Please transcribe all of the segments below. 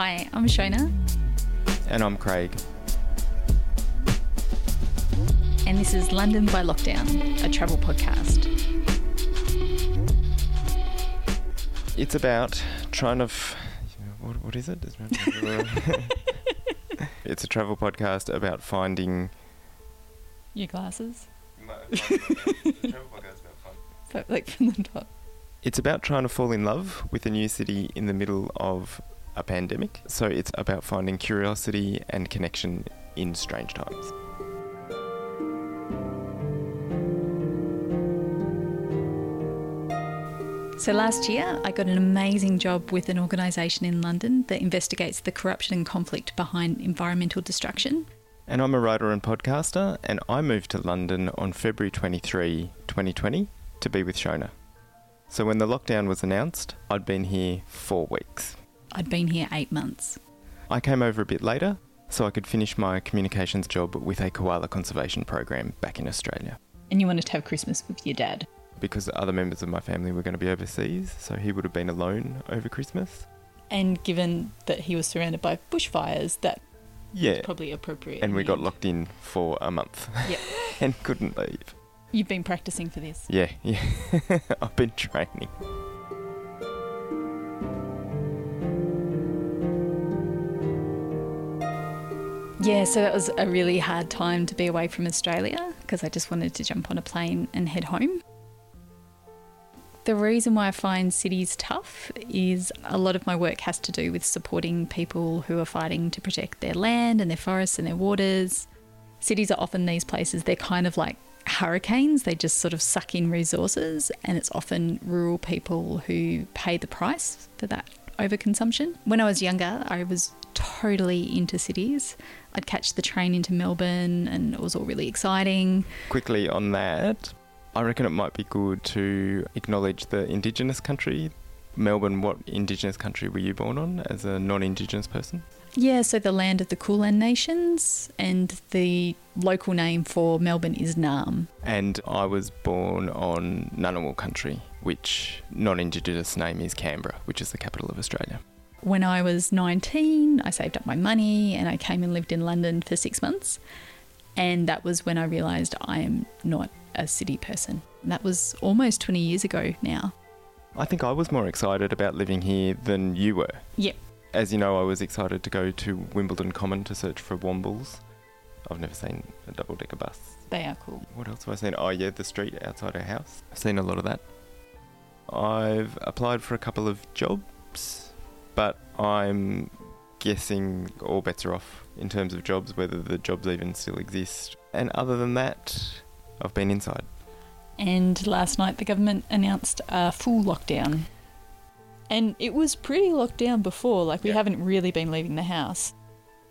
Hi, I'm Shona. And I'm Craig. And this is London by Lockdown, a travel podcast. It's about trying to... What is it? It's a travel podcast about finding... Your glasses? No, it's a travel podcast about fun. So, like from the top. It's about trying to fall in love with a new city in the middle of a pandemic. So it's about finding curiosity and connection in strange times. So last year, I got an amazing job with an organisation in London that investigates the corruption and conflict behind environmental destruction. And I'm a writer and podcaster, and I moved to London on February 23, 2020, to be with Shona. So when the lockdown was announced, I'd been here 4 weeks. I'd been here 8 months. I came over a bit later, so I could finish my communications job with a koala conservation program back in Australia. And you wanted to have Christmas with your dad? Because the other members of my family were going to be overseas, so he would have been alone over Christmas. And given that he was surrounded by bushfires, that was probably appropriate. And we got locked in for a month and couldn't leave. You've been practising for this? Yeah. I've been training. Yeah, so that was a really hard time to be away from Australia because I just wanted to jump on a plane and head home. The reason why I find cities tough is a lot of my work has to do with supporting people who are fighting to protect their land and their forests and their waters. Cities are often these places, they're kind of like hurricanes, they just sort of suck in resources, and it's often rural people who pay the price for that overconsumption. When I was younger, I was totally into cities. I'd catch the train into Melbourne and it was all really exciting. Quickly on that... I reckon it might be good to acknowledge the Indigenous country. Melbourne, what Indigenous country were you born on as a non-Indigenous person? Yeah, so the land of the Kulin Nations, and the local name for Melbourne is Narm. And I was born on Ngunnawal country, which non-Indigenous name is Canberra, which is the capital of Australia. When I was 19, I saved up my money and I came and lived in London for 6 months. And that was when I realised I am not a city person. And that was almost 20 years ago now. I think I was more excited about living here than you were. Yep. As you know, I was excited to go to Wimbledon Common to search for Wombles. I've never seen a double-decker bus. They are cool. What else have I seen? Oh yeah, the street outside our house. I've seen a lot of that. I've applied for a couple of jobs, but I'm guessing all bets are off in terms of jobs, whether the jobs even still exist. And other than that, I've been inside. And last night the government announced a full lockdown. And it was pretty locked down before, like we haven't really been leaving the house.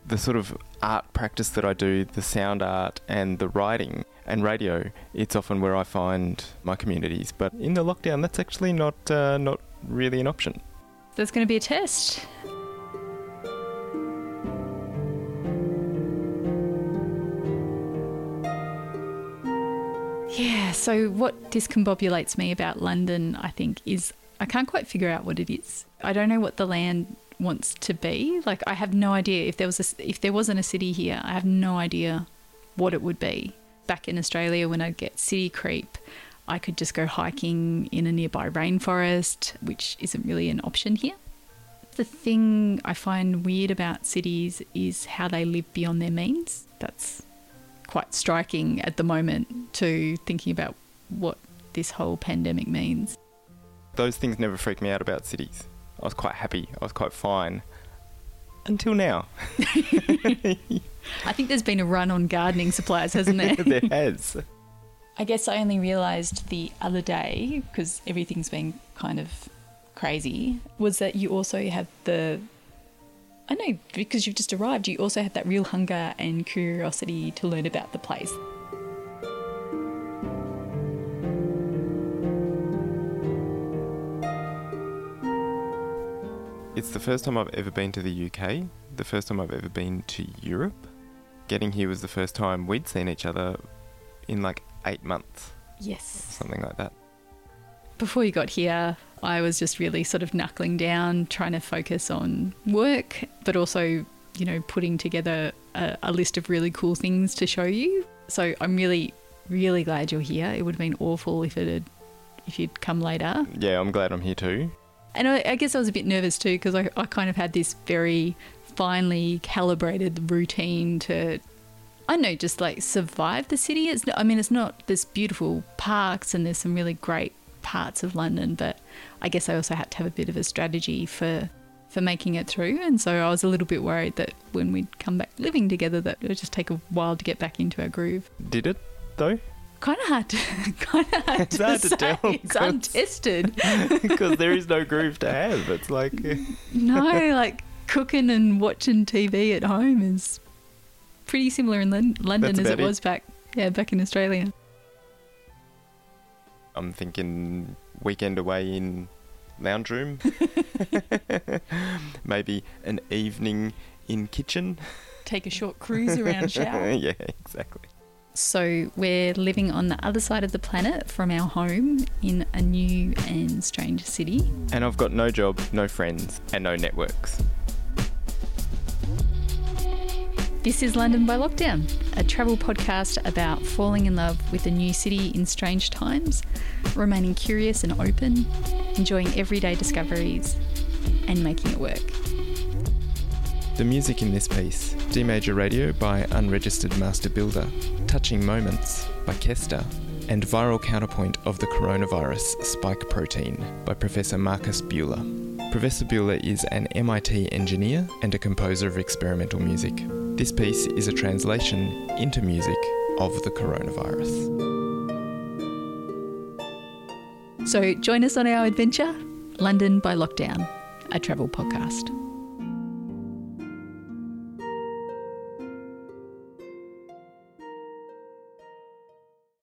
The sort of art practice that I do, the sound art and the writing and radio, it's often where I find my communities. But in the lockdown, that's actually not really an option. There's going to be a test. Yeah, so what discombobulates me about London, I think, is I can't quite figure out what it is. I don't know what the land wants to be. Like, I have no idea. If there wasn't a city here, I have no idea what it would be. Back in Australia, when I'd get city creep, I could just go hiking in a nearby rainforest, which isn't really an option here. The thing I find weird about cities is how they live beyond their means. That's quite striking at the moment, to thinking about what this whole pandemic means. Those things never freaked me out about cities. I was quite happy. I was quite fine. Until now. I think there's been a run on gardening supplies, hasn't there? There has. I guess I only realised the other day, because everything's been kind of crazy, was that you also have the... I know, because you've just arrived, you also have that real hunger and curiosity to learn about the place. It's the first time I've ever been to the UK, the first time I've ever been to Europe. Getting here was the first time we'd seen each other in like 8 months. Yes. Something like that. Before you got here, I was just really sort of knuckling down, trying to focus on work, but also, you know, putting together a list of really cool things to show you. So I'm really, really glad you're here. It would have been awful if you'd come later. Yeah, I'm glad I'm here too. And I guess I was a bit nervous too, because I kind of had this very finely calibrated routine to, I don't know, just like survive the city. There's beautiful parks and there's some really great parts of London, but I guess I also had to have a bit of a strategy for making it through. And so I was a little bit worried that when we'd come back living together that it would just take a while to get back into our groove. Did it though? Kind of hard. It's hard to tell. It's untested. Because there is no groove to have. It's like... No, like cooking and watching TV at home is pretty similar in London as it was back in Australia. I'm thinking weekend away in lounge room. Maybe an evening in kitchen. Take a short cruise around shower. Yeah, exactly. So we're living on the other side of the planet from our home in a new and strange city. And I've got no job, no friends, and no networks. This is London by Lockdown, a travel podcast about falling in love with a new city in strange times, remaining curious and open, enjoying everyday discoveries, and making it work. The music in this piece, D Major Radio by Unregistered Master Builder, Touching Moments by Kester, and Viral Counterpoint of the Coronavirus Spike Protein by Professor Marcus Bueller. Professor Bueller is an MIT engineer and a composer of experimental music. This piece is a translation into music of the coronavirus. So join us on our adventure, London by Lockdown, a travel podcast.